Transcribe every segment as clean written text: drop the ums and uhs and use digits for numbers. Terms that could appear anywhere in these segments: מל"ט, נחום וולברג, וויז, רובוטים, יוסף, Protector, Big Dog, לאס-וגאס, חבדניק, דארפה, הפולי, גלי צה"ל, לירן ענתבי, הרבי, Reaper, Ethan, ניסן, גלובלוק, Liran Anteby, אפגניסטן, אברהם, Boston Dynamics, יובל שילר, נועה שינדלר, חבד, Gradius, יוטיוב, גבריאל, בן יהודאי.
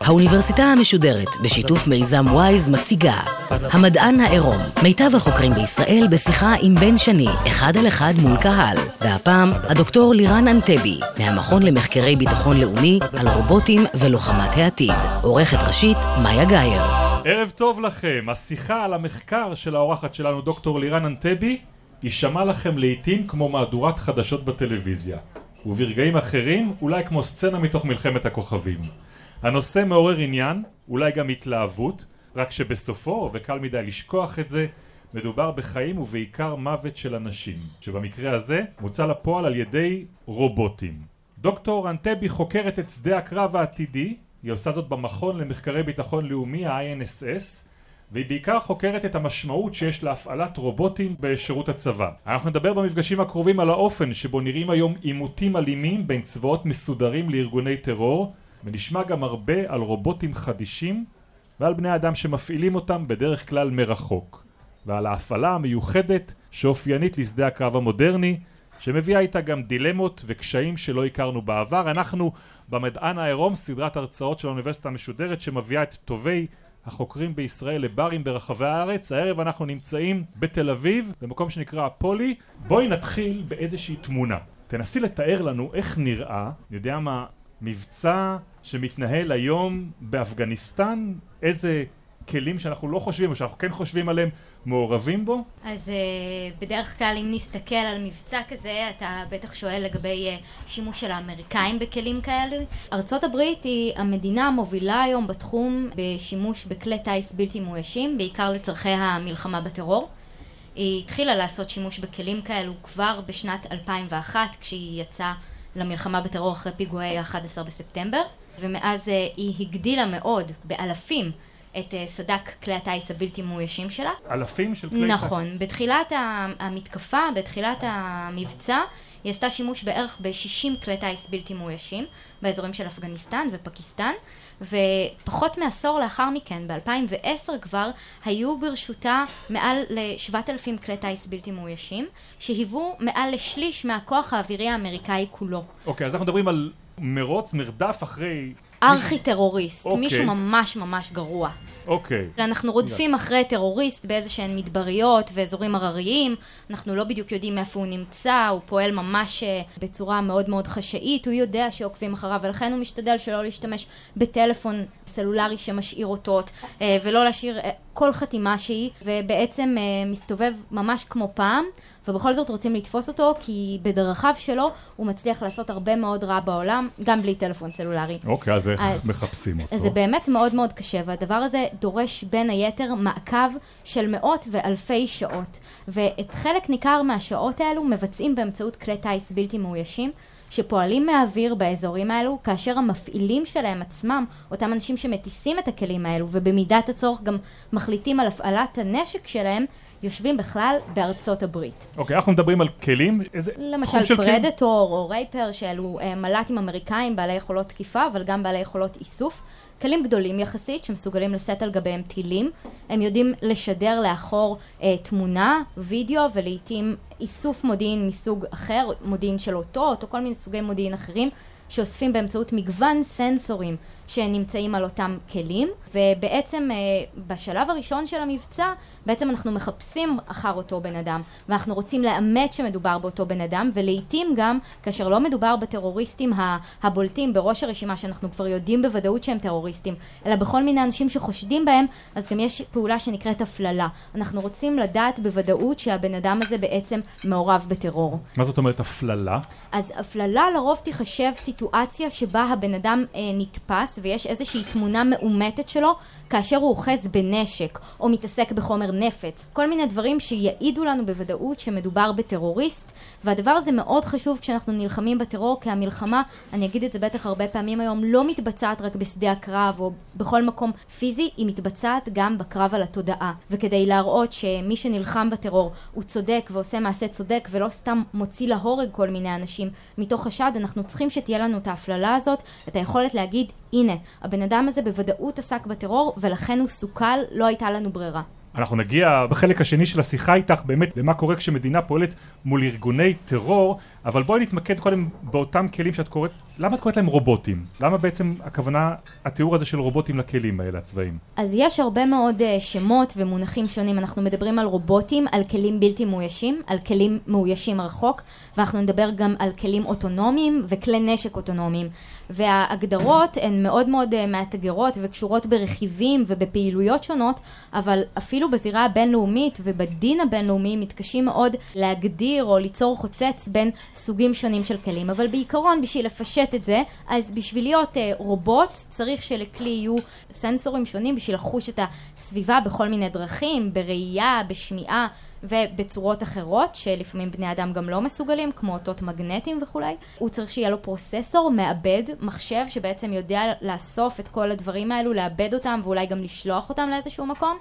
האוניברסיטה המשודרת בשיתוף מיזם וויז מציגה המדען העירום, מיטב החוקרים בישראל בשיחה עם בן שני, אחד על אחד מול קהל. והפעם הדוקטור לירן ענתבי מהמכון למחקרי ביטחון לאומי על רובוטים ולוחמת העתיד. עורכת ראשית מאיה גייר. ערב טוב לכם. השיחה על המחקר של האורחת שלנו דוקטור לירן ענתבי יישמע לכם לעתים כמו מהדורת חדשות בטלוויזיה, וברגעים אחרים אולי כמו סצנה מתוך מלחמת הכוכבים. הנושא מעורר עניין, אולי גם התלהבות, רק שבסופו, וקל מדי לשכוח את זה, מדובר בחיים ובעיקר מוות של אנשים, שבמקרה הזה מוצא לפועל על ידי רובוטים. דוקטור ענתבי חוקרת את שדה הקרב העתידי, היא עושה זאת במכון למחקרי ביטחון לאומי, ה-INSS, והיא בעיקר חוקרת את המשמעות שיש להפעלת רובוטים בשירות הצבא. אנחנו נדבר במפגשים הקרובים על האופן שבו נראים היום עימותים אלימים בין צבאות מסודרים לארגוני טרור, ונשמע גם הרבה על רובוטים חדישים ועל בני האדם שמפעילים אותם בדרך כלל מרחוק, ועל ההפעלה המיוחדת שאופיינית לשדה הקרב המודרני, שמביאה איתה גם דילמות וקשיים שלא הכרנו בעבר. אנחנו במדען העירום, סדרת הרצאות של האוניברסיטה המשודרת שמביאה את טובי החוקרים בישראל לברים ברחבי הארץ. הערב אנחנו נמצאים בתל אביב, במקום שנקרא הפולי. בואי נתחיל באיזושהי תמונה. תנסי לתאר לנו איך נראה, יודע מה, מבצע שמתנהל היום באפגניסטן, איזה כלים שאנחנו לא חושבים או שאנחנו כן חושבים עליהם מעורבים בו? אז בדרך כלל אם נסתכל על מבצע כזה, אתה בטח שואל לגבי שימוש של האמריקאים בכלים כאלה. ארצות הברית היא המדינה המובילה היום בתחום בשימוש בכלי טייס בלתי מאוישים, בעיקר לצרכי המלחמה בטרור. היא התחילה לעשות שימוש בכלים כאלו כבר בשנת 2001, כשהיא יצאה למלחמה בטרור אחרי פיגועי ה-11 בספטמבר, ומאז היא הגדילה מאוד באלפים את סד"כ כלי הטייס הבלתי מאוישים שלה. אלפים של כלי טייס? נכון. בתחילת המתקפה, בתחילת המבצע, היא עשתה שימוש בערך ב-60 כלי טייס בלתי מאוישים באזורים של אפגניסטן ופקיסטן, ופחות מעשור לאחר מכן, ב-2010 כבר, היו ברשותה מעל ל-7,000 כלי טייס בלתי מאוישים, שהיוו מעל לשליש מהכוח האווירי האמריקאי כולו. אוקיי, אז אנחנו מדברים על מרוץ, מרדף אחרי... ארכי-טרוריסט, מישהו ממש ממש גרוע. אוקיי. אנחנו רודפים אחרי טרוריסט באיזשהן מדבריות ואזורים הרריים, אנחנו לא בדיוק יודעים איפה הוא נמצא, הוא פועל ממש בצורה מאוד מאוד חשאית, הוא יודע שעוקבים אחריו, ולכן הוא משתדל שלא להשתמש בטלפון סלולרי שמשאיר אותות, ולא להשאיר כל חתימה שהיא, ובעצם מסתובב ממש כמו פעם, ובכל זאת רוצים לתפוס אותו, כי בדרכיו שלו הוא מצליח לעשות הרבה מאוד רע בעולם, גם בלי טלפון סלולרי. אוקיי, אז איך מחפשים אותו? זה באמת מאוד מאוד קשה, והדבר הזה דורש בין היתר מעקב של מאות ואלפי שעות. ואת חלק ניכר מהשעות האלו מבצעים באמצעות כלי טייס בלתי מאוישים, שפועלים מהאוויר באזורים האלו, כאשר המפעילים שלהם עצמם, אותם אנשים שמטיסים את הכלים האלו, ובמידת הצורך גם מחליטים על הפעלת הנשק שלהם, יושבים בכלל בארצות הברית. אוקיי, אנחנו מדברים על כלים. למשל פרדטור או רייפר, שאלו מל"טים אמריקאים בעלי יכולות תקיפה, אבל גם בעלי יכולות איסוף. כלים גדולים יחסית שמסוגלים לשאת על גביהם טילים. הם יודעים לשדר לאחור תמונה, וידאו, ולעיתים איסוף מודיעין מסוג אחר, מודיעין של אותות או כל מיני סוגי מודיעין אחרים, שאוספים באמצעות מגוון סנסורים שנמצאים על אותם כלים, ובעצם בשלב הראשון של המבצע, בעצם אנחנו מחפשים אחר אותו בן אדם, ואנחנו רוצים לאמת שמדובר באותו בן אדם, ולעיתים גם, כאשר לא מדובר בטרוריסטים הבולטים בראש הרשימה, שאנחנו כבר יודעים בוודאות שהם טרוריסטים, אלא בכל מיני אנשים שחושדים בהם, אז גם יש פעולה שנקראת הפללה. אנחנו רוצים לדעת בוודאות שהבן אדם הזה בעצם מעורב בטרור. מה זאת אומרת הפללה? אז הפללה לרוב תיחשב סיטואציה שבה הבן אדם נתפס, ויש איזושהי תמונה מאומתת שלו כאשר הוא אוחז בנשק או מתעסק בחומר נפץ. כל מיני דברים שיעידו לנו בוודאות שמדובר בטרוריסט, והדבר הזה מאוד חשוב כשאנחנו נלחמים בטרור, כי המלחמה, אני אגיד את זה בטח הרבה פעמים היום, לא מתבצעת רק בשדה הקרב או בכל מקום פיזי, היא מתבצעת גם בקרב על התודעה. וכדי להראות שמי שנלחם בטרור הוא צודק ועושה מעשה צודק ולא סתם מוציא להורג כל מיני אנשים מתוך השד, אנחנו צריכים שתהיה לנו את ההפללה הזאת, את היכולת להגיד, הנה, הבן אדם הזה בוודאות עסק בטרור ולכן הוא סוכל, לא הייתה לנו ברירה. אנחנו נגיע בחלק השני של השיחה איתך באמת למה קורה כשמדינה פועלת מול ארגוני טרור, אבל בואי נתמקד קודם באותם כלים שאת קוראת, למה את קוראת להם רובוטים? למה בעצם הכוונה, התיאור הזה של רובוטים לכלים האלה, הצבעים? אז יש הרבה מאוד שמות ומונחים שונים, אנחנו מדברים על רובוטים, על כלים בלתי מאוישים, על כלים מאוישים רחוק, ואנחנו נדבר גם על כלים אוטונומיים וכלי נשק אוטונומיים. וההגדרות הן מאוד מאוד מאתגרות וקשורות ברכיבים ובפעילויות שונות, אבל אפילו בזירה הבינלאומית ובדין הבינלאומי מתקשים מאוד להגדיר או ליצור חוצץ בין סוגים שונים של כלים. אבל בעיקרון, בשביל לפשט את זה, אז בשביל להיות רובוט צריך שלכלי יהיו סנסורים שונים בשביל לחוש את הסביבה בכל מיני דרכים, בראייה, בשמיעה ובצורות אחרות שלפעמים בני אדם גם לא מסוגלים, כמו אותות מגנטיים וכולי. הוא צריך שיהיה לו פרוססור, מעבד, מחשב שבעצם יודע לאסוף את כל הדברים האלו, לעבד אותם ואולי גם לשלוח אותם לאיזשהו מקום.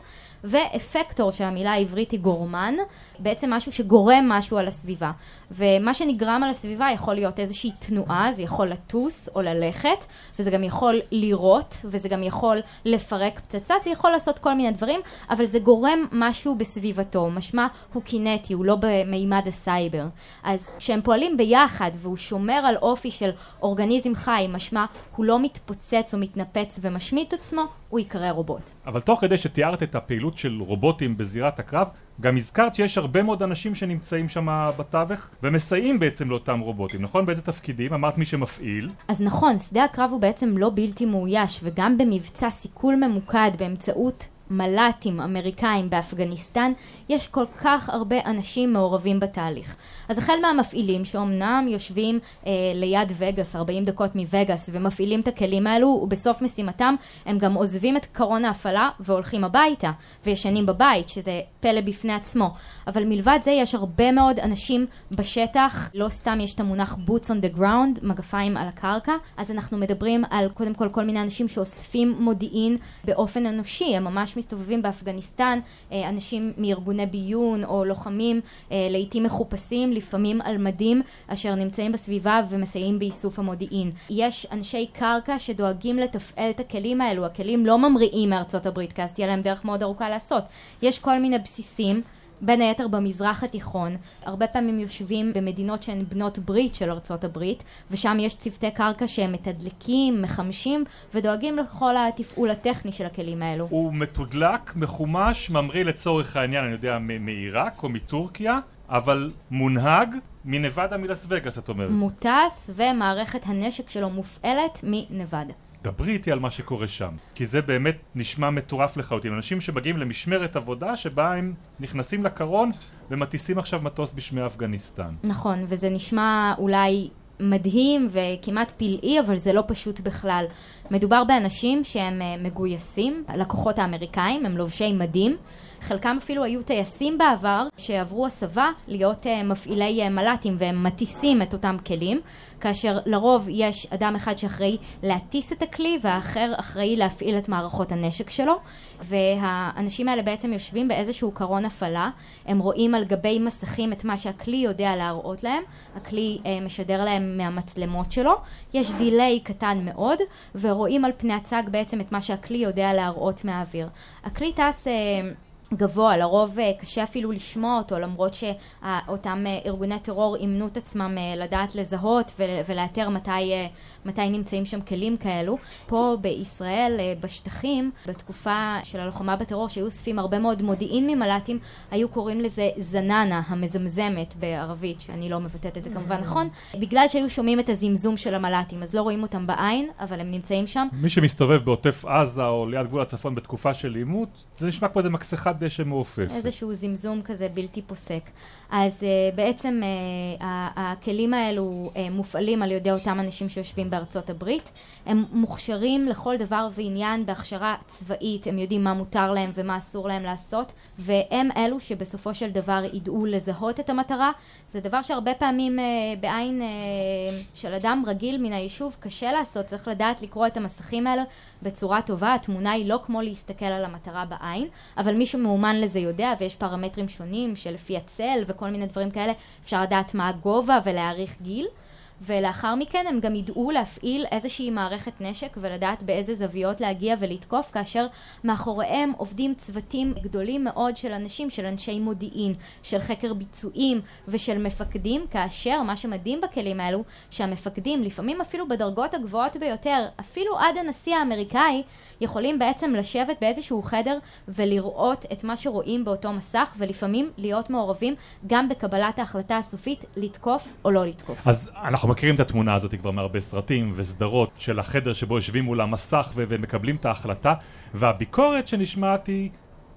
ואפקטור, שהמילה העברית היא גורמן, בעצם משהו שגורם משהו על הסביבה. ומה שנגרם על הסביבה יכול להיות איזושהי תנועה, זה יכול לטוס או ללכת, וזה גם יכול לירות, וזה גם יכול לפרק פצצה, זה יכול לעשות כל מיני דברים, אבל זה גורם משהו בסביבתו, משמע הוא קינטי, הוא לא במימד הסייבר. אז כשהם פועלים ביחד והוא שומר על אופי של אורגניזם חי, משמע הוא לא מתפוצץ או מתנפץ ומשמיט עצמו, הוא יקרא רובוט. אבל תוך כדי שתיארת את הפעילות של רובוטים בזירת הקרב, גם הזכרת שיש הרבה מאוד אנשים שנמצאים שם בתווך ומסייעים בעצם לאותם רובוטים, נכון? באיזה תפקידים? אמרת מי שמפעיל. אז נכון, שדה הקרב הוא בעצם לא בלתי מאויש, וגם במבצע סיכול ממוקד באמצעות מלאטים אמריקאים באפגניסטן, יש כל כך הרבה אנשים מעורבים בתהליך. אז החל מהמפעילים שאומנם יושבים ליד וגאס, 40 דקות מווגאס, ומפעילים את הכלים האלו, ובסוף משימתם הם גם עוזבים את קרון ההפעלה והולכים הביתה, וישנים בבית, שזה פלא בפני עצמו. אבל מלבד זה יש הרבה מאוד אנשים בשטח, לא סתם יש את המונח boots on the ground, מגפיים על הקרקע, אז אנחנו מדברים על קודם כל מיני אנשים שאוספים מודיעין באופן אנושי, הם ממש מסתובבים באפגניסטן, אנשים מארגוני ביון או לוחמים, לעתים מחופשים, לפעמים על מדים, אשר נמצאים בסביבה ומסייעים באיסוף המודיעין. יש אנשי קרקע שדואגים לתפעל את הכלים האלו, הכלים לא ממריאים מארצות הברית, כי אז תהיה להם דרך מאוד ארוכה לעשות. יש כל מיני בסיסים, בין היתר במזרח התיכון, הרבה פעמים יושבים במדינות שהן בנות ברית של ארצות הברית, ושם יש צוותי קרקע שהם מתדלקים, מחמשים, ודואגים לכל התפעול הטכני של הכלים האלו. הוא מתודלק, מחומש, ממריא לצורך העניין, אני יודע, מאיראק או מטורקיה, אבל מונהג מנבדה מלאס-וגאס, את אומרת. מוטס, ומערכת הנשק שלו מופעלת מנבדה. דברי איתי על מה שקורה שם, כי זה באמת נשמע מטורף לחלוטין. אנשים שמגיעים למשמרת עבודה שבה הם נכנסים לקרון ומטיסים עכשיו מטוס בשמי אפגניסטן. נכון, וזה נשמע אולי מדהים וכמעט פלאי, אבל זה לא פשוט בכלל. מדובר באנשים שהם מגויסים, לקוחות האמריקאים, הם לובשי מדים, חלקם אפילו היו טייסים בעבר שעברו הסבה להיות מפעילי מלאטים, והם מטיסים את אותם כלים, כאשר לרוב יש אדם אחד שאחראי להטיס את הכלי והאחר אחראי להפעיל את מערכות הנשק שלו, והאנשים האלה בעצם יושבים באיזשהו קרון הפעלה, הם רואים על גבי מסכים את מה שהכלי יודע להראות להם, הכלי משדר להם מהמצלמות שלו, יש דיליי קטן מאוד, ורואים על פני הצג בעצם את מה שהכלי יודע להראות מהאוויר. הכלי טס גבוה, לרוב קשה אפילו לשמוע אותו, למרות שאותם ארגוני טרור אימנו את עצמם לדעת לזהות ולאתר מתי נמצאים שם כלים כאלו. פה בישראל, בשטחים, בתקופה של הלוחמה בטרור שהיו ספים הרבה מאוד מודיעין ממלאטים, היו קוראים לזה זננה, המזמזמת בערבית, שאני לא מבטאת את זה כמובן נכון, בגלל שהיו שומעים את הזמזום של המלאטים, אז לא רואים אותם בעין, אבל הם נמצאים שם. מי שמסתובב בעוטף עזה או ליד גבול הצפון בתקופה של עימות, זה נשמע כמו איזה מכסחת שמעופף. איזשהו זמזום כזה בלתי פוסק. אז בעצם הכלים האלו מופעלים על ידי אותם אנשים שיושבים בארצות הברית. הם מוכשרים לכל דבר ועניין בהכשרה צבאית, הם יודעים מה מותר להם ומה אסור להם לעשות, והם אלו שבסופו של דבר ידעו לזהות את המטרה. זה דבר שהרבה פעמים בעין של אדם רגיל מן היישוב קשה לעשות, צריך לדעת לקרוא את המסכים האלה בצורה טובה. התמונה היא לא כמו להסתכל על המטרה בעין, אבל מישהו מאומן לזה יודע, ויש פרמטרים שונים שלפי הצל וכל מיני דברים כאלה, אפשר לדעת מה הגובה ולהעריך גיל, ולאחר מכן הם גם ידעו להפעיל איזושהי מערכת נשק ולדעת באיזה זוויות להגיע ולתקוף, כאשר מאחוריהם עובדים צוותים גדולים מאוד של אנשים, של אנשי מודיעין, של חקר ביצועים ושל מפקדים, כאשר מה שמדהים בכלים האלו שהמפקדים, לפעמים אפילו בדרגות הגבוהות ביותר, אפילו עד הנשיא האמריקאי, יכולים בעצם לשבת באיזשהו חדר ולראות את מה שרואים באותו מסך, ולפעמים להיות מעורבים גם בקבלת ההחלטה הסופית לתקוף או לא לתקוף. אז אנחנו מכירים את התמונה הזאת כבר מהרבה סרטים וסדרות של החדר שבו יושבים מול המסך ומקבלים את ההחלטה, והביקורת שנשמעת היא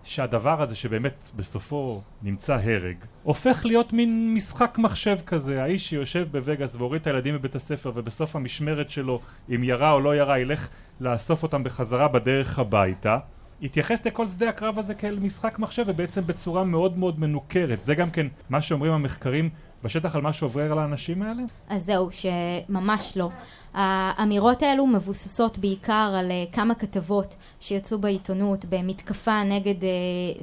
שהדבר הזה שבאמת בסופו נמצא הרג, הופך להיות מין משחק מחשב כזה. האיש שיושב בווגאס והוריד את הילדים בבית הספר, ובסוף המשמרת שלו, אם ירה או לא ירה, ילך לאסוף אותם בחזרה בדרך הביתה, התייחס לכל שדה הקרב הזה כאל משחק מחשב, ובעצם בצורה מאוד מאוד מנוכרת. זה גם כן מה שאומרים המחקרים בשטח על מה שעובר על האנשים האלה? אז זהו, שממש לא. האמירות האלו מבוססות בעיקר על כמה כתבות שיצאו בעיתונות במתקפה נגד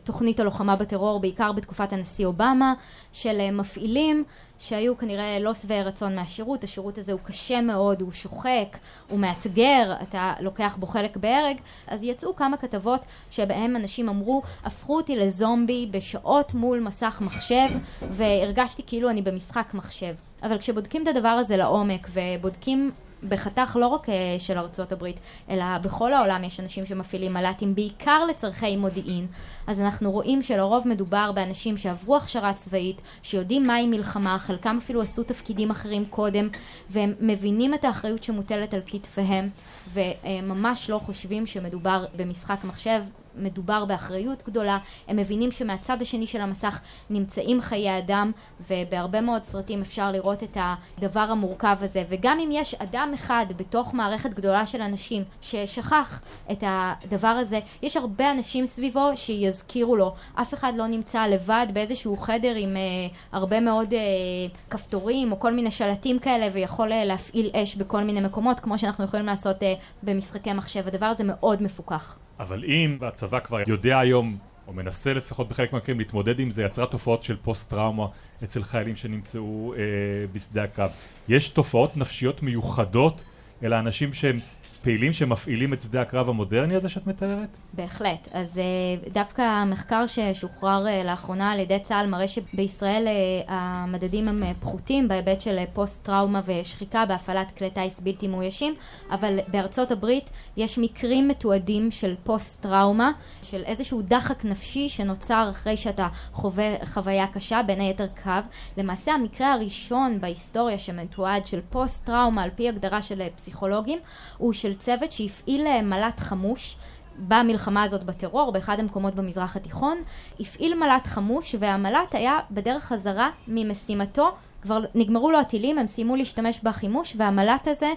תוכנית הלוחמה בטרור, בעיקר בתקופת הנשיא אובמה, של מפעילים שהיו כנראה לא שבעי רצון מהשירות. השירות הזה הוא קשה מאוד, הוא שוחק, הוא מאתגר, אתה לוקח בו חלק בהרג. אז יצאו כמה כתבות שבהם אנשים אמרו, הפכו אותי לזומבי בשעות מול מסך מחשב, והרגשתי כאילו אני במשחק מחשב. אבל כשבודקים את הדבר הזה לעומק, ובודקים בחתך לא רק של ארצות הברית, אלא בכל העולם יש אנשים שמפעילים מל"טים בעיקר לצרכי מודיעין, אז אנחנו רואים שלרוב מדובר באנשים שעברו הכשרה צבאית, שיודעים מהי מלחמה, חלקם אפילו עשו תפקידים אחרים קודם, והם מבינים את האחריות שמוטלת על כתפיהם, וממש לא חושבים שמדובר במשחק מחשב, מדובר באחריות גדולה. הם מבינים שמהצד השני של המסך נמצאים חיי אדם, ובהרבה מאוד סרטים אפשר לראות את הדבר המורכב הזה. וגם אם יש אדם אחד בתוך מערכת גדולה של אנשים ששכח את הדבר הזה, יש הרבה אנשים סביבו שיזכירו לו. אף אחד לא נמצא לבד באיזשהו חדר עם הרבה מאוד כפתורים או כל מיני שלטים כאלה, ויכול להפעיל אש בכל מיני מקומות, כמו שאנחנו יכולים לעשות במשחקי מחשב. הדבר הזה מאוד מפוקח. אבל אם הצבא כבר יודע היום, או מנסה לפחות בחלק מהמקרים להתמודד עם זה, יצרה תופעות של פוסט-טראומה אצל חיילים שנמצאו בשדה הקרב. יש תופעות נפשיות מיוחדות אל האנשים שהם פעילים שמפעילים את שדה הקרב המודרני הזה שאת מתארת? בהחלט. אז דווקא המחקר ששוחרר לאחרונה על ידי צה"ל מראה שבישראל המדדים הם פחותים בהיבט של פוסט-טראומה ושחיקה בהפעלת כלי טייס בלתי מאוישים, אבל בארצות הברית יש מקרים מתועדים של פוסט-טראומה, של איזשהו דחק נפשי שנוצר אחרי שאתה חווה חוויה קשה, בין היתר קרב. למעשה המקרה הראשון בהיסטוריה שמתועד של פוסט-טראומה, על פי הגדרה של פסיכולוגים, הוא של צוות שהפעיל מל"ט חמוש במלחמה הזאת בטרור, באחד המקומות במזרח התיכון. הפעיל מל"ט חמוש, והמל"ט היה בדרך חזרה ממשימתו, כבר נגמרו לו הטילים, הם סיימו להשתמש בחימוש, והמל"ט הזה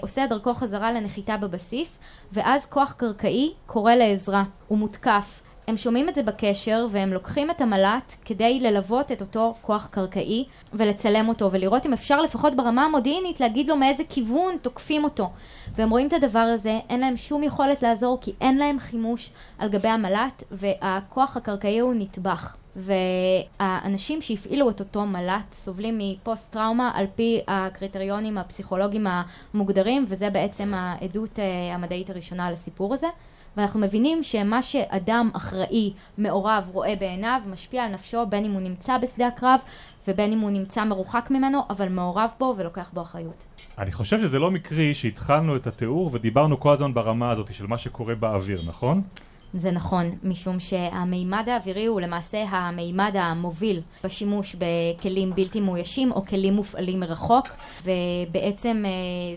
עושה דרכו חזרה לנחיתה בבסיס, ואז כוח קרקעי קורא לעזרה, הוא מותקף. הם שומעים את זה בקשר, והם לוקחים את המל"ט כדי ללוות את אותו כוח קרקעי ולצלם אותו, ולראות אם אפשר לפחות ברמה המודיעינית להגיד לו מאיזה כיוון תוקפים אותו. והם רואים את הדבר הזה, אין להם שום יכולת לעזור, כי אין להם חימוש על גבי המל"ט, והכוח הקרקעי הוא נטבח. והאנשים שהפעילו את אותו מל"ט סובלים מפוסט טראומה על פי הקריטריונים הפסיכולוגיים המוגדרים, וזה בעצם העדות המדעית הראשונה על הסיפור הזה. ואנחנו מבינים שמה שאדם אחראי, מעורב, רואה בעיניו, משפיע על נפשו, בין אם הוא נמצא בשדה הקרב ובין אם הוא נמצא מרוחק ממנו, אבל מעורב בו ולוקח בו אחריות. אני חושב שזה לא מקרי שהתחלנו את התיאור ודיברנו כל הזמן ברמה הזאת של מה שקורה באוויר, נכון? זה נכון, משום שהמימד האווירי הוא למעשה המימד המוביל בשימוש בכלים בלתי מאוישים או כלים מופעלים מרחוק, ובעצם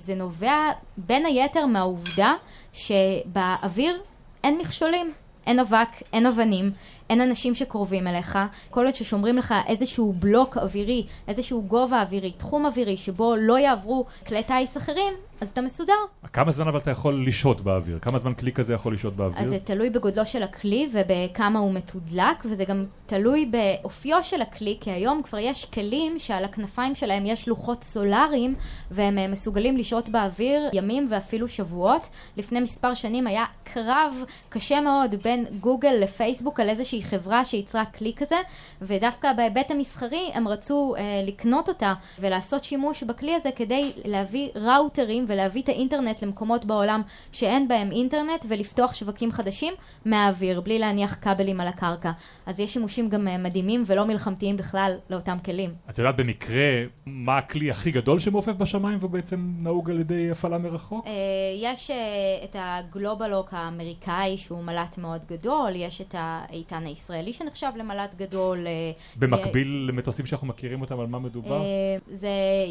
זה נובע בין היתר מהעובדה שבאוויר אין מכשולים, אין אבק, אין אבנים, אין אנשים שקרובים אליך. כל עוד ששומרים לך איזשהו בלוק אווירי, איזשהו גובה אווירי, תחום אווירי שבו לא יעברו כלי טייס אחרים, אז אתה מסודר. כמה זמן אבל אתה יכול לשהות באוויר? כמה זמן כלי כזה יכול לשהות באוויר? אז זה תלוי בגודלו של הכלי ובכמה הוא מתודלק, וזה גם תלוי באופיו של הכלי, כי היום כבר יש כלים שעל הכנפיים שלהם יש לוחות סולאריים, והם מסוגלים לשהות באוויר ימים ואפילו שבועות. לפני מספר שנים היה קרב קשה מאוד בין גוגל לפייסבוק על איזושהי חברה שיצרה כלי כזה, ודווקא בהיבט המסחרי הם רצו לקנות אותה ולעשות שימוש בכלי הזה כדי להביא ראוטרים ולהביא את האינטרנט למקומות בעולם שאין בהם אינטרנט, ולפתוח שווקים חדשים מהאוויר, בלי להניח כבלים על הקרקע. אז יש שימושים גם מדהימים ולא מלחמתיים בכלל לאותם כלים. את יודעת במקרה מה הכלי הכי גדול שמעופף בשמיים ובעצם נהוג על ידי הפעלה מרחוק? יש את הגלובלוק האמריקאי שהוא מלט מאוד גדול, יש את האיתן הישראלי שנחשב למלט גדול. במקביל למטוסים שאנחנו מכירים אותם, על מה מדובר? זה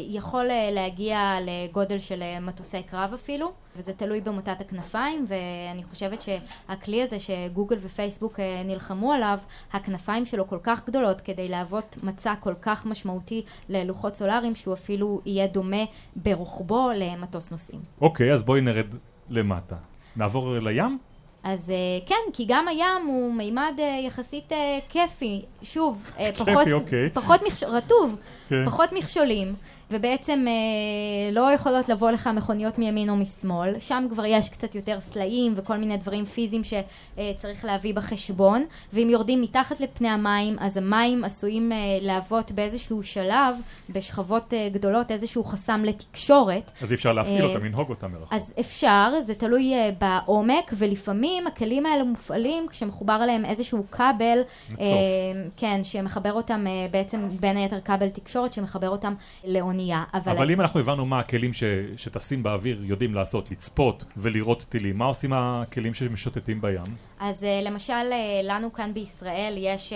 יכול להגיע לגודל של מטוסי קרב אפילו, וזה תלוי במוטת הכנפיים, ואני חושבת שהכלי הזה שגוגל ופייסבוק נלחמו עליו, הכנפיים שלו כל כך גדולות כדי להוות מצע כל כך משמעותי ללוחות סולאריים, שהוא אפילו יהיה דומה ברוחבו למטוס נוסעים. אוקיי, אז בואי נרד למטה. נעבור לים? אז כן, כי גם הים הוא מימד יחסית כיפי, שוב, פחות רטוב, פחות מכשולים, ובעצם לא יכולות לבוא לך מכוניות מימין או משמאל, שם כבר יש קצת יותר סלעים וכל מיני דברים פיזיים שצריך להביא בחשבון, ואם יורדים מתחת לפני המים, אז המים עשויים להוות באיזשהו שלב, בשכבות גדולות, איזשהו חסם לתקשורת. אז אפשר להפעיל אותם, לנהוג אותם מרחוק. אז אפשר, זה תלוי בעומק, ולפעמים הכלים האלה מופעלים כשמחובר עליהם איזשהו כבל, כן, שמחבר אותם בעצם בין היתר כבל תקשורת, שמחבר אותם לאוניות. אבל אם אנחנו הבנו מה הכלים שטסים באוויר יודעים לעשות, לצפות ולראות טילים, מה עושים הכלים שמשוטטים בים? אז למשל לנו כאן בישראל יש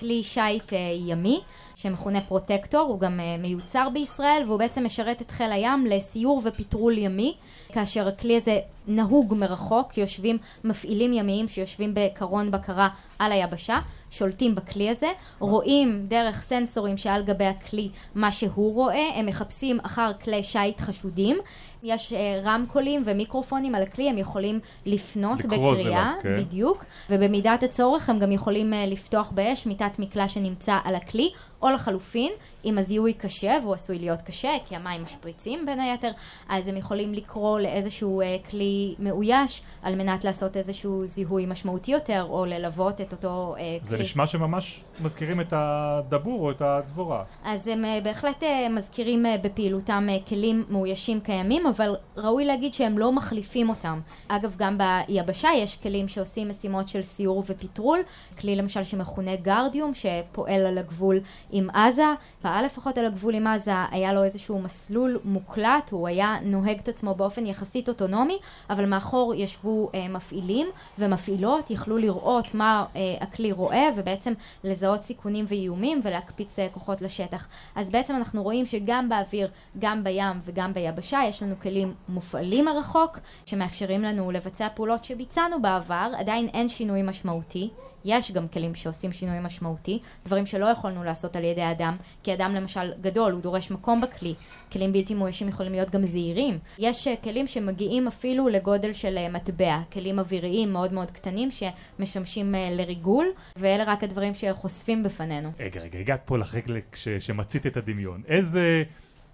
כלי שיט ימי שמכונה פרוטקטור, הוא גם מיוצר בישראל והוא בעצם משרת את חיל הים לסיור ופטרול ימי, כאשר הכלי הזה נהוג מרחוק, יושבים מפעילים ימיים שיושבים בקרון בקרה על היבשה, שולטים בכלי הזה, רואים דרך סנסורים שעל גבי הכלי מה שהוא רואה, הם מחפשים אחר כלי שיט חשודים, יש רמקולים ומיקרופונים על הכלי, הם יכולים לפנות בקריאה, okay. בדיוק, ובמידת הצורך הם גם יכולים לפתוח באש מיטת מקלע שנמצא על הכלי, או לחלופין, אם הזיהוי קשה, והוא עשוי להיות קשה, כי המים משפריצים בין היתר, אז הם יכולים לקרוא לאיזשהו כלי מאויש, על מנת לעשות איזשהו זיהוי משמעותי יותר, או ללוות את אותו כלי. זה נשמע שממש מזכירים את הדבור או את הדבורה. אז הם בהחלט מזכירים בפעילותם כלים מאוישים קיימים, אבל ראוי להגיד שהם לא מחליפים אותם. אגב, גם ביבשה יש כלים שעושים משימות של סיור ופטרול, כלי למשל שמכונה גרדיום, שפועל על הגבול עם עזה, פעל לפחות על הגבול עם עזה, היה לו איזשהו מסלול מוקלט, הוא היה נוהג את עצמו באופן יחסית אוטונומי, אבל מאחור ישבו מפעילים ומפעילות, יכלו לראות מה הכלי רואה, ובעצם לזהות סיכונים ואיומים ולהקפיץ כוחות לשטח. אז בעצם אנחנו רואים שגם באוויר, גם בים וגם ביבשה, יש לנו כלים מופעלים הרחוק, שמאפשרים לנו לבצע פעולות שביצענו בעבר, עדיין אין שינוי משמעותי. יש גם כלים שעושים שינוי משמעותי, דברים שלא יכולנו לעשות על ידי אדם, כי אדם למשל גדול, הוא דורש מקום בכלי, כלים בלתי מאוישים יכולים להיות גם זהירים. יש כלים שמגיעים אפילו לגודל של מטבע, כלים אוויריים מאוד מאוד קטנים שמשמשים לריגול, ואלה רק הדברים שחושפים בפנינו. רגע, הגעת פה לחלק שמצית את הדמיון. איזה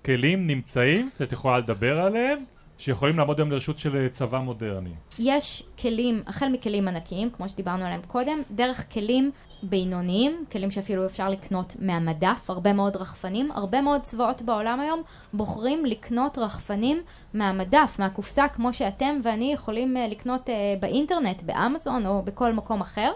כלים נמצאים שאת יכולה לדבר עליהם? שיכולים לעמוד היום לרשות של צבא מודרני. יש כלים, החל מכלים ענקיים, כמו שדיברנו עליהם קודם, דרך כלים בינוניים, כלים שאפילו אפשר לקנות מהמדף, הרבה מאוד רחפנים, הרבה מאוד צבאות בעולם היום בוחרים לקנות רחפנים מהמדף, מהקופסה, כמו שאתם ואני יכולים לקנות באינטרנט, באמזון או בכל מקום אחר,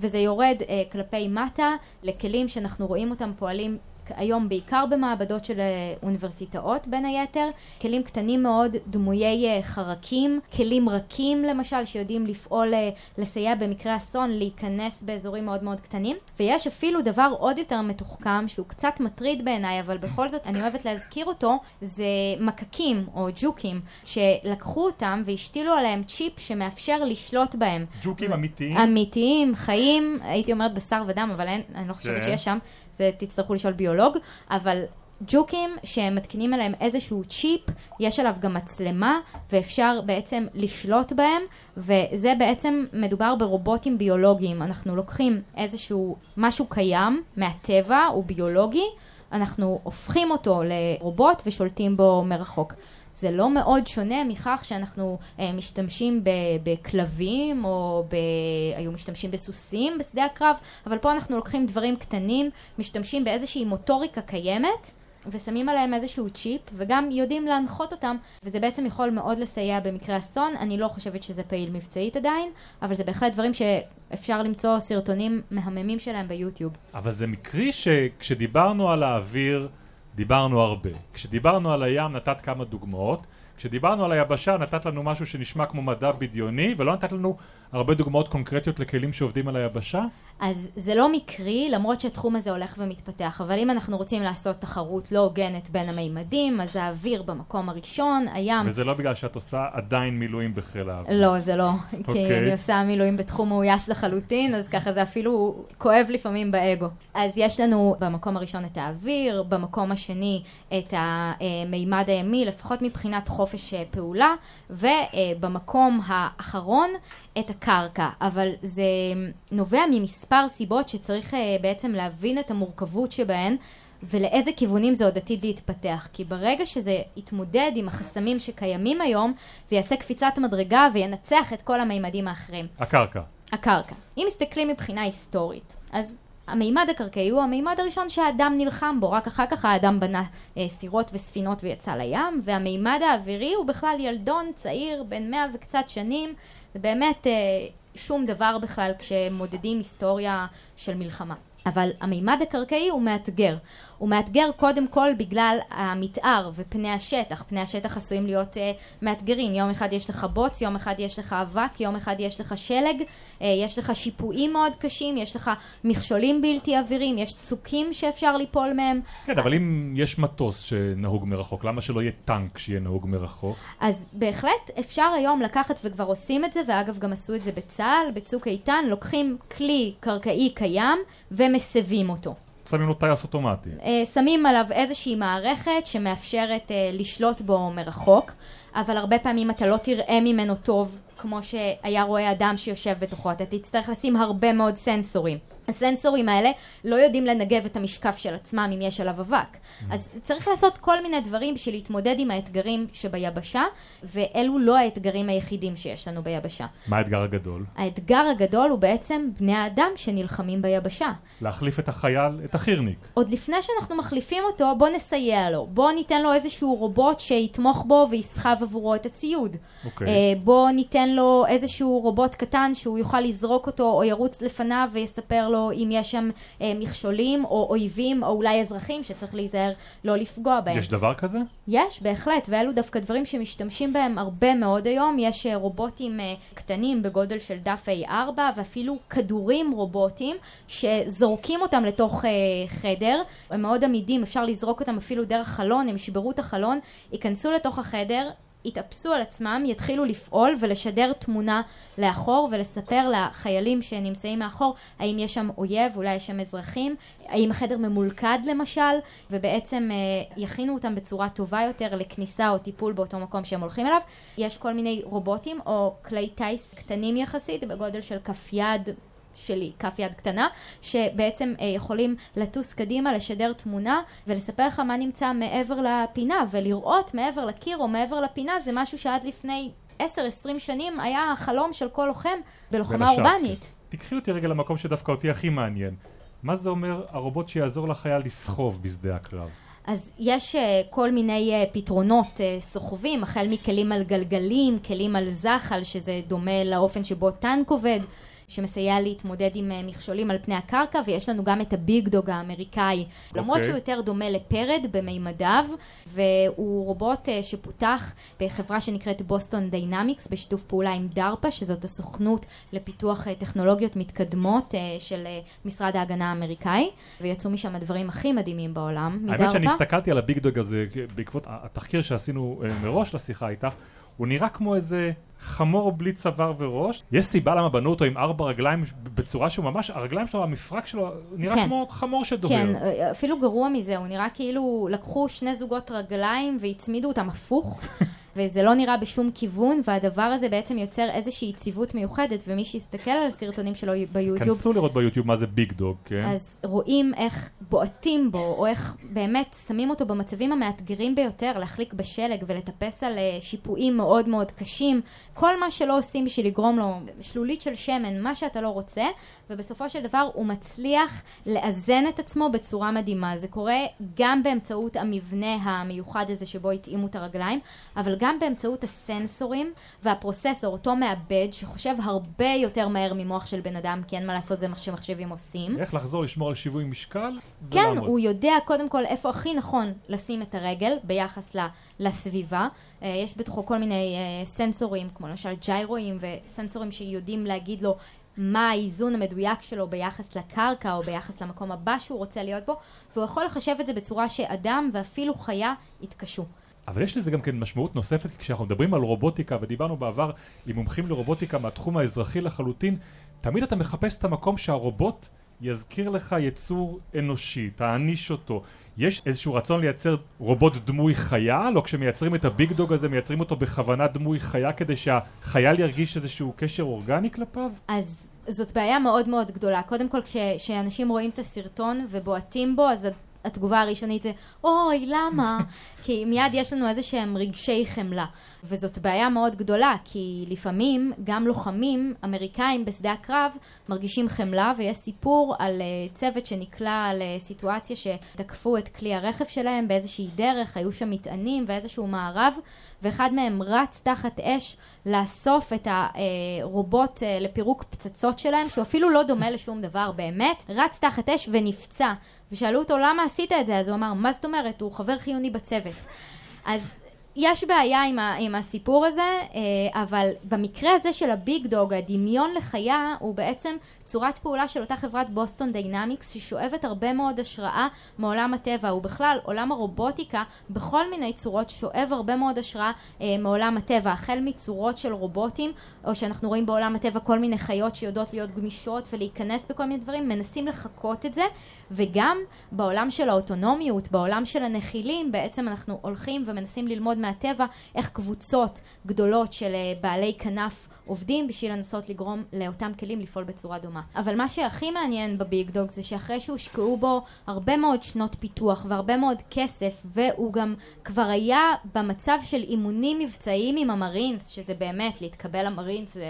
וזה יורד כלפי מטה לכלים שאנחנו רואים אותם פועלים היום בעיקר במעבדות של אוניברסיטאות בין היתר, כלים קטנים מאוד, דמויי חרקים, כלים רכים למשל שיודעים לפעול, לסייע במקרה אסון, להיכנס באזורים מאוד מאוד קטנים, ויש אפילו דבר עוד יותר מתוחכם שהוא קצת מטריד בעיניי, אבל בכל זאת אני אוהבת להזכיר אותו, זה מקקים או ג'וקים שלקחו אותם והשתילו עליהם צ'יפ שמאפשר לשלוט בהם. ג'וקים אמיתיים? אמיתיים, חיים, הייתי אומרת בשר ודם, אבל אני לא חושבת שיש שם, זה תצטרכו לשאול ביולוג, אבל ג'וקים שמתקינים עליהם איזשהו צ'יפ, יש עליו גם מצלמה ואפשר בעצם לשלוט בהם, וזה בעצם מדובר ברובוטים ביולוגיים. אנחנו לוקחים איזשהו משהו קיים מהטבע, הוא ביולוגי, אנחנו הופכים אותו לרובוט ושולטים בו מרחוק. זה לא מאוד שונה מכך שאנחנו משתמשים בכלבים או היו משתמשים בסוסים בשדה הקרב, אבל פה אנחנו לוקחים דברים קטנים, משתמשים באיזושהי מוטוריקה קיימת ושמים עליהם איזשהו צ'יפ וגם יודעים להנחות אותם, וזה בעצם יכול מאוד לסייע במקרה אסון. אני לא חושבת שזה פעיל מבצעית עדיין, אבל זה בהחלט דברים שאפשר למצוא סרטונים מהממים שלהם ביוטיוב. אבל זה מקרי שכשדיברנו על האוויר דיברנו הרבה, כשדיברנו על הים נתת כמה דוגמאות, כשדיברנו על היבשה נתת לנו משהו שנשמע כמו מדע בדיוני, ולא נתת לנו הרבה דוגמאות קונקרטיות לכלים שעובדים על היבשה. אז זה לא מקרי, למרות שהתחום הזה הולך ומתפתח, אבל אם אנחנו רוצים לעשות תחרות לא הוגנת בין המימדים, אז האוויר במקום הראשון, הים... וזה לא בגלל שאת עושה עדיין מילואים בחיל האוויר. לא, זה לא, כי אני עושה מילואים בתחום מאויש לחלוטין, אז ככה זה אפילו כואב לפעמים באגו. אז יש לנו במקום הראשון את האוויר, במקום השני את המימד הימי, לפחות מבחינת חופש פעולה, ובמקום האחרון את הקרקע, אבל זה נובע ממספר סיבות שצריך בעצם להבין את המורכבות שבהן ולאיזה כיוונים זה עוד עתיד להתפתח, כי ברגע שזה יתמודד עם החסמים שקיימים היום, זה יעשה קפיצת מדרגה וינצח את כל המימדים האחרים. הקרקע. אם מסתכלים מבחינה היסטורית, אז המימד הקרקעי הוא המימד הראשון שהאדם נלחם בו, רק אחר כך האדם בנה סירות וספינות ויצא לים, והמימד האווירי הוא בכלל ילדון צעיר בין 100 וקצת שנים, ובאמת שום דבר בכלל כשמודדים היסטוריה של מלחמה. אבל המימד הקרקעי הוא מאתגר. הוא מאתגר קודם כל בגלל המתאר ופני השטח. פני השטח עשויים להיות מאתגרים. יום אחד יש לך בוץ, יום אחד יש לך אבק, יום אחד יש לך שלג, יש לך שיפועים מאוד קשים, יש לך מכשולים בלתי אווירים, יש צוקים שאפשר ליפול מהם. כן, אבל אם יש מטוס שנהוג מרחוק, למה שלא יהיה טנק שיהיה נהוג מרחוק? אז בהחלט אפשר היום לקחת, וכבר עושים את זה, ואגב גם עשו את זה בצה"ל, בצוק איתן, לוקחים כלי קרקעי קיים ומסבים אותו. שמים לו טייס אוטומטי. שמים עליו איזושהי מערכת שמאפשרת לשלוט בו מרחוק, אבל הרבה פעמים אתה לא תראה ממנו טוב, כמו שהיה רואה אדם שיושב בתוכו. אתה תצטרך לשים הרבה מאוד סנסורים. הסנסורים האלה לא יודעים לנגב את המשקף של עצמם אם יש עליו אבק. אז צריך לעשות כל מיני דברים בשביל להתמודד עם האתגרים שביבשה, ואלו לא האתגרים היחידים שיש לנו ביבשה. מה האתגר הגדול? האתגר הגדול הוא בעצם בני האדם שנלחמים ביבשה. להחליף את החייל, את החירניק. עוד לפני שאנחנו מחליפים אותו, בוא נסייע לו. בוא ניתן לו איזשהו רובוט שיתמוך בו ויסחב עבורו את הציוד. בוא ניתן לו איזשהו רובוט קטן שהוא יוכל לזרוק אותו או ירוץ לפניו ויספר לו אם יש שם מכשולים או אויבים או אולי אזרחים שצריך להיזהר לא לפגוע בהם. יש דבר כזה? יש, בהחלט, ואלו דווקא דברים שמשתמשים בהם הרבה מאוד היום. יש רובוטים קטנים בגודל של דף A4 ואפילו כדורים רובוטים שזורקים אותם לתוך חדר. הם מאוד עמידים, אפשר לזרוק אותם אפילו דרך חלון, הם שיברו את החלון, ייכנסו לתוך החדר, יתאפסו על עצמם, יתחילו לפעול ולשדר תמונה לאחור ולספר לחיילים שנמצאים מאחור האם יש שם אויב, אולי יש שם אזרחים, האם החדר ממולכד למשל, ובעצם יכינו אותם בצורה טובה יותר לכניסה או טיפול באותו מקום שהם הולכים אליו. יש כל מיני רובוטים או כלי טייס קטנים יחסית בגודל של כף יד שלי, כף יד קטנה, שבעצם יכולים לטוס קדימה, לשדר תמונה ולספר לך מה נמצא מעבר לפינה, ולראות מעבר לקיר או מעבר לפינה. זה משהו שעד לפני 10-20 שנים היה החלום של כל לוחם בלוחמה אורבנית. תקחי אותי רגע למקום שדווקא אותי הכי מעניין. מה זה אומר הרובוט שיעזור לחייל לסחוב בשדה הקרב? אז יש כל מיני פתרונות סוחבים, החל מכלים על גלגלים, כלים על זחל, שזה דומה לאופן שבו טנק עובד, שמסייע להתמודד עם מכשולים על פני הקרקע, ויש לנו גם את הביג דוג האמריקאי, למרות שהוא יותר דומה לפרד במימדיו, והוא רובוט שפותח בחברה שנקראת בוסטון דיינמיקס, בשיתוף פעולה עם דארפה, שזאת הסוכנות לפיתוח טכנולוגיות מתקדמות של משרד ההגנה האמריקאי, ויצאו משם הדברים הכי מדהימים בעולם, מדארפה. האמת שאני הסתכלתי על הביג דוג הזה, בעקבות התחקיר שעשינו מראש לשיחה איתך, הוא נראה כמו איזה חמור בלי צוואר וראש. יש סיבה למה בנו אותו עם 4 רגליים בצורה שהוא ממש, הרגליים שלו, המפרק שלו נראה כן. כמו חמור שדוהר. כן, אפילו גרוע מזה, הוא נראה כאילו לקחו 2 זוגות רגליים והצמידו אותם הפוך. וזה לא נראה בשום כיוון, והדבר הזה בעצם יוצר איזושהי יציבות מיוחדת, ומי שיסתכל על הסרטונים שלו ביוטיוב... כנסו לראות ביוטיוב מה זה ביג דוג, כן? אז רואים איך בועטים בו, או איך באמת שמים אותו במצבים המאתגרים ביותר, להחליק בשלג ולטפס על שיפועים מאוד מאוד קשים, כל מה שלא עושים בשביל לגרום לו שלולית של שמן, מה שאתה לא רוצה, ובסופו של דבר הוא מצליח לאזן את עצמו בצורה מדהימה. זה קורה גם באמצעות המבנה המיוחד הזה שבו התאימו את הרגליים, אבל גם באמצעות הסנסורים והפרוססור, אותו מעבד שחושב הרבה יותר מהר ממוח של בן אדם, כי אין מה לעשות, זה מה שמחשבים עושים. איך לחזור לשמור על שיווי משקל? כן, הוא יודע קודם כל איפה הכי נכון לשים את הרגל ביחס לסביבה. יש בתוכו כל מיני סנסורים, כמו למשל ג'יירואים וסנסורים שיודעים להגיד לו מה האיזון המדויק שלו ביחס לקרקע או ביחס למקום הבא שהוא רוצה להיות בו, והוא יכול לחשב את זה בצורה שאדם ואפילו חיה יתקשו. אבל יש לזה גם כן משמעות נוספת, כי כשאנחנו מדברים על רובוטיקה, ודיברנו בעבר עם מומחים לרובוטיקה מהתחום האזרחי לחלוטין, תמיד אתה מחפש את המקום שהרובוט יזכיר לך יצור אנושי, תעניש אותו. יש איזשהו רצון לייצר רובוט דמוי חייל, או כשמייצרים את הביג דוג הזה, מייצרים אותו בכוונה דמוי חיה, כדי שהחייל ירגיש איזשהו קשר אורגני כלפיו? אז זאת בעיה מאוד מאוד גדולה. קודם כל, כשאנשים רואים את הסרטון ובועטים בו, אז התגובה הראשונית זה, אוי, למה? כי מיד יש לנו איזה שהם רגשי חמלה. וזאת בעיה מאוד גדולה, כי לפעמים גם לוחמים אמריקאים בשדה הקרב מרגישים חמלה, ויש סיפור על צוות שנקלע על סיטואציה שתקפו את כלי הרכב שלהם באיזושהי דרך, היו שם מטענים ואיזשהו מערב, ואחד מהם רץ תחת אש לאסוף את הרובוט לפירוק פצצות שלהם, שהוא אפילו לא דומה לשום דבר באמת, רץ תחת אש ונפצע. ושאלו אותו, למה עשית את זה? אז הוא אמר, מה זאת אומרת? הוא חבר חיוני בצוות. אז יש בעיה עם הסיפור הזה, אבל במקרה הזה של הביג דוג, הדמיון לחיה הוא בעצם צורת פעולה של אותה חברת בוסטון דיינמיקס, ששואבת הרבה מאוד השראה מעולם הטבע, ובכלל עולם הרובוטיקה בכל מיני צורות שואב הרבה מאוד השראה מעולם הטבע, החל מצורות של רובוטים, או שאנחנו רואים בעולם הטבע כל מיני חיות שיודעות להיות גמישות ולהיכנס בכל מיני דברים, מנסים לחקות את זה, וגם בעולם של האוטונומיות, בעולם של הנחילים, בעצם אנחנו הולכים ומנסים ללמוד מהטבע איך קבוצות גדולות של בעלי כנף עובדים בשביל לנסות לגרום לאותם כלים לפעול בצורה דומה. אבל מה שהכי מעניין בביג דוג זה שאחרי שהושקעו בו הרבה מאוד שנות פיתוח והרבה מאוד כסף, והוא גם כבר היה במצב של אימונים מבצעיים עם המרינס, שזה באמת להתקבל המרינס זה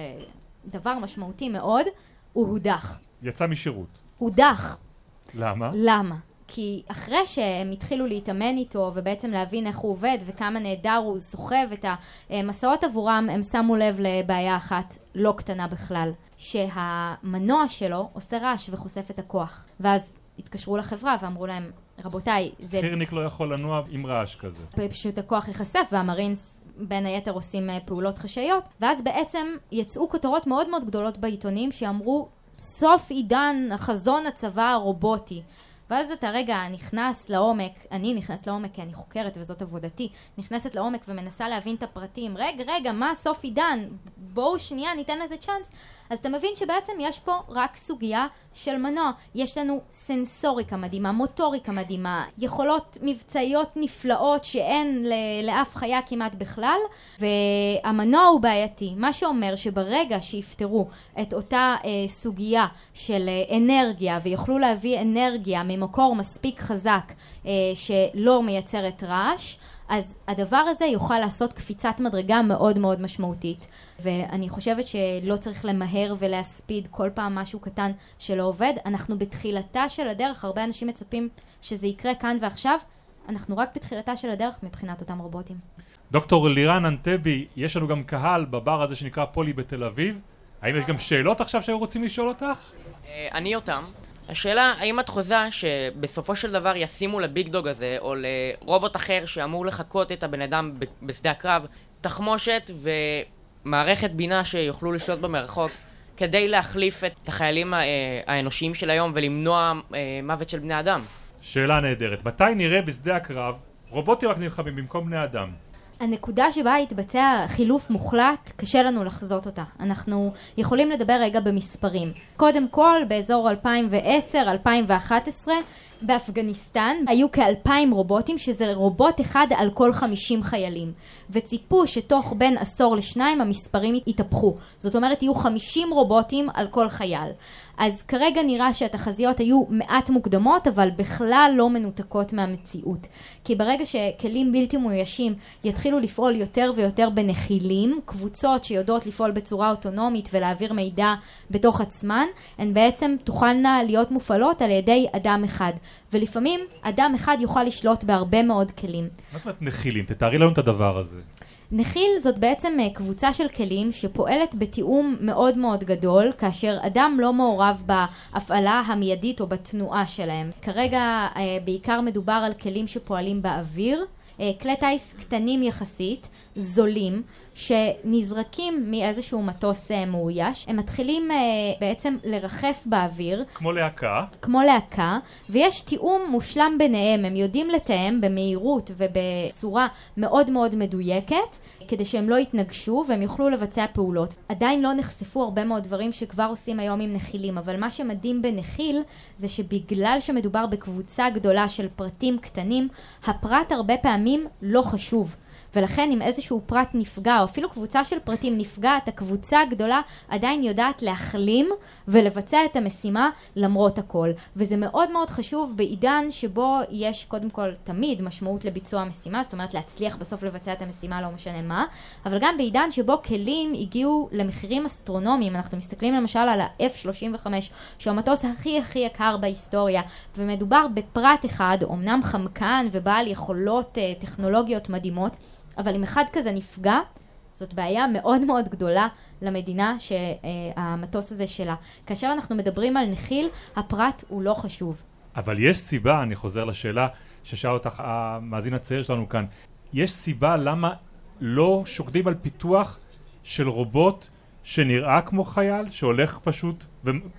דבר משמעותי מאוד, הוא הודח. יצא משירות. הודח. למה? למה? כי אחרי שהם התחילו להתאמן איתו ובעצם להבין איך הוא עובד וכמה נהדר הוא סוחב את המסעות עבורם, הם שמו לב לבעיה אחת לא קטנה בכלל, שהמנוע שלו עושה רעש וחושף את הכוח. ואז התקשרו לחברה ואמרו להם, רבותיי, זה... חירניק לא יכול לנוע עם רעש כזה. פשוט הכוח ייחשף, והמרינס בין היתר עושים פעולות חשאיות. ואז בעצם יצאו כותרות מאוד מאוד גדולות בעיתונים שאמרו, סוף עידן החזון הצבא הרובוטי. ואז אתה רגע נכנס לעומק, אני נכנס לעומק כי אני חוקרת וזאת עבודתי, נכנסת לעומק ומנסה להבין את הפרטים, רגע, מה סוף עידן? בואו שנייה, ניתן לזה צ'אנס. אז אתה מבין שבעצם יש פה רק סוגיה של מנוע. יש לנו סנסוריקה מדהימה, מוטוריקה מדהימה, יכולות מבצעיות נפלאות שאין לאף חיה כמעט בכלל, והמנוע הוא בעייתי. מה שאומר שברגע שיפתרו את אותה סוגיה של אנרגיה, ויוכלו להביא אנרגיה ממקור מספיק חזק שלא מייצרת רעש, אז הדבר הזה יוכל לעשות קפיצת מדרגה מאוד מאוד משמעותית. ואני חושבת שלא צריך למהר ולהספיד כל פעם משהו קטן שלא עובד. אנחנו בתחילתה של הדרך, הרבה אנשים מצפים שזה יקרה כאן ועכשיו, אנחנו רק בתחילתה של הדרך מבחינת אותם רובוטים. דוקטור לירן ענתבי, יש לנו גם קהל בבר הזה שנקרא פולי בתל אביב. האם יש גם שאלות עכשיו שהם רוצים לשאול אותך? אני אותם. השאלה, האם את חוזה שבסופו של דבר ישימו לביג דוג הזה, או לרובוט אחר שאמור לחקות את הבן אדם בשדה הקרב, תחמושת ומערכת בינה שיוכלו לשלוט בה מרחוק, כדי להחליף את החיילים האנושיים של היום ולמנוע מוות של בני אדם? שאלה נהדרת. מתי נראה בשדה הקרב רובוטים רק נלחמים במקום בני אדם? הנקודה שבה התבצע חילוף מוחלט, קשה לנו לחזות אותה. אנחנו יכולים לדבר רגע במספרים. קודם כל, באזור 2010-2011, באפגניסטן היו כ-2,000 רובוטים, שזה רובוט אחד על כל 50 חיילים. וציפו שתוך בין עשור לשניים המספרים יתהפכו. זאת אומרת, יהיו 50 רובוטים על כל חייל. אז כרגע נראה שהתחזיות היו מעט מוקדמות, אבל בכלל לא מנותקות מהמציאות. כי ברגע שכלים בלתי מאוישים יתחילו לפעול יותר ויותר בנחילים, קבוצות שיודעות לפעול בצורה אוטונומית ולהעביר מידע בתוך עצמן, הן בעצם תוכלנה להיות מופעלות על ידי אדם אחד. ולפעמים אדם אחד יוכל לשלוט בהרבה מאוד כלים. מה זאת אומרת נחילים? תתארי לנו את הדבר הזה. נחיל זאת בעצם קבוצה של כלים שפועלת בתיאום מאוד מאוד גדול, כאשר אדם לא מעורב בהפעלה המיידית או בתנועה שלהם. כרגע בעיקר מדובר על כלים שפועלים באוויר, כלי טייס קטנים יחסית, זולים, שנזרקים מאיזשהו מטוס מאויש. הם מתחילים בעצם לרחף באוויר. כמו להקה. ויש תיאום מושלם ביניהם. הם יודעים לתאם במהירות ובצורה מאוד מאוד מדויקת, כדי שהם לא יתנגשו והם יוכלו לבצע פעולות. עדיין לא נחשפו הרבה מאוד דברים שכבר עושים היום עם נחילים, אבל מה שמדהים בנחיל זה שבגלל שמדובר בקבוצה גדולה של פרטים קטנים, הפרט הרבה פעמים לא חשוב. ולכן אם איזשהו פרט נפגע, או אפילו קבוצה של פרטים נפגעת, הקבוצה הגדולה עדיין יודעת להחלים ולבצע את המשימה למרות הכל. וזה מאוד מאוד חשוב בעידן שבו יש קודם כל תמיד משמעות לביצוע המשימה, זאת אומרת להצליח בסוף לבצע את המשימה לא משנה מה, אבל גם בעידן שבו כלים הגיעו למחירים אסטרונומיים, אנחנו מסתכלים למשל על ה-F-35, שהוא המטוס הכי הכי יקר בהיסטוריה, ומדובר בפרט אחד, אומנם חמקן ובעל יכולות טכנולוגיות מדהימות, אבל אם אחד כזה נפגע, זאת בעיה מאוד מאוד גדולה למדינה שהמטוס הזה שלה. כאשר אנחנו מדברים על נחיל, הפרט הוא לא חשוב. אבל יש סיבה, אני חוזר לשאלה ששאל אותך המאזין הצעיר שלנו כאן, יש סיבה למה לא שוקדים על פיתוח של רובוט שנראה כמו חייל, שהולך פשוט,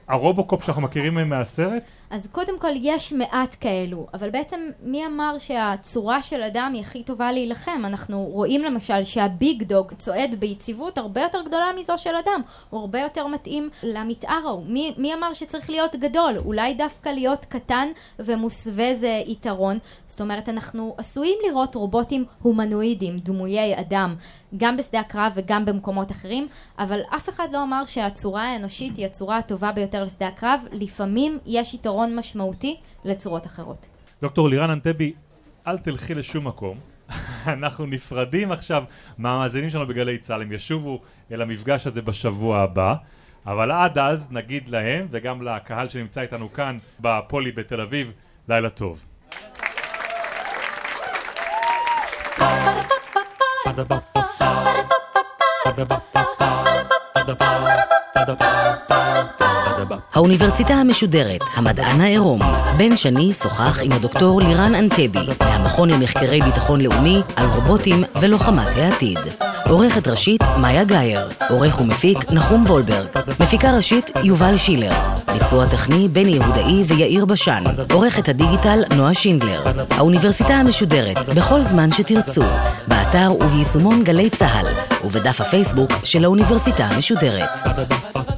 והרובוקופ שאנחנו מכירים מהם מהסרט? אז קודם כל יש מעט כאלו, אבל בעצם מי אמר שהצורה של אדם היא הכי טובה להילחם? אנחנו רואים למשל שהביג דוג צועד ביציבות הרבה יותר גדולה מזו של אדם, הוא הרבה יותר מתאים למתאר. מי אמר שצריך להיות גדול? אולי דווקא להיות קטן ומוסווה זה יתרון. זאת אומרת, אנחנו עשויים לראות רובוטים הומנואידים, דמויי אדם, גם בשדה הקרב וגם במקומות אחרים, אבל אף אחד לא אמר שהצורה האנושית היא הצורה הטובה ביותר לשדה הקרב. לפעמים יש יתרון משמעותי לצורות אחרות. דוקטור לירן ענתבי, אל תלכי לשום מקום. אנחנו נפרדים עכשיו מהמאזינים שלנו בגלי צה"ל. הם ישובו אל המפגש הזה בשבוע הבא, אבל עד אז נגיד להם וגם לקהל שנמצא איתנו כאן בפולי בתל אביב, לילה טוב. האוניברסיטה המשודרת, המדען העירום. בן שני שוחח עם הדוקטור לירן ענתבי, מהמכון למחקרי ביטחון לאומי, על רובוטים ולוחמת העתיד. עורכת ראשית, מאיה גייר. עורך ומפיק, נחום וולברג. מפיקה ראשית, יובל שילר. ביצוע טכני, בן יהודאי ויאיר בשן. עורכת הדיגיטל, נועה שינדלר. האוניברסיטה המשודרת, בכל זמן שתרצו. באתר וביישומון גלי צהל, ובדף הפייסבוק של האוניברסיטה המשודרת.